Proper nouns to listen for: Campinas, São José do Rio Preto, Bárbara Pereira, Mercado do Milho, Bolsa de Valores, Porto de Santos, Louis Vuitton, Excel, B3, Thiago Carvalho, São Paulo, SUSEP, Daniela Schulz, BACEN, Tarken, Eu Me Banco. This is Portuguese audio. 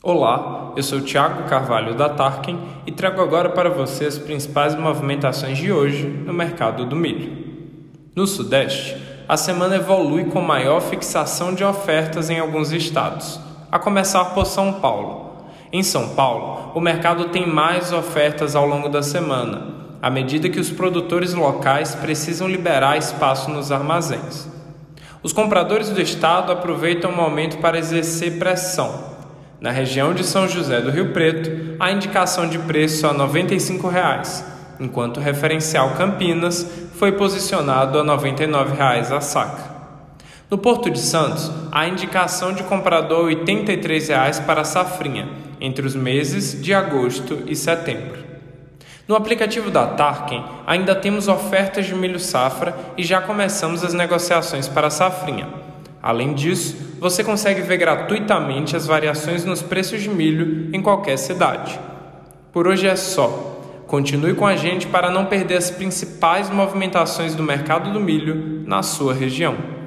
Olá, eu sou Thiago Carvalho da Tarken e trago agora para você as principais movimentações de hoje no mercado do milho. No Sudeste, a semana evolui com maior fixação de ofertas em alguns estados, a começar por São Paulo. Em São Paulo, o mercado tem mais ofertas ao longo da semana, à medida que os produtores locais precisam liberar espaço nos armazéns. Os compradores do estado aproveitam o momento para exercer pressão. Na região de São José do Rio Preto, a indicação de preço a R$ 95,00, enquanto o referencial Campinas foi posicionado a R$ 99,00 a saca. No Porto de Santos, a indicação de comprador R$ 83,00 para a safrinha, entre os meses de agosto e setembro. No aplicativo da Tarken, ainda temos ofertas de milho safra e já começamos as negociações para a safrinha. Além disso, você consegue ver gratuitamente as variações nos preços de milho em qualquer cidade. Por hoje é só. Continue com a gente para não perder as principais movimentações do mercado do milho na sua região.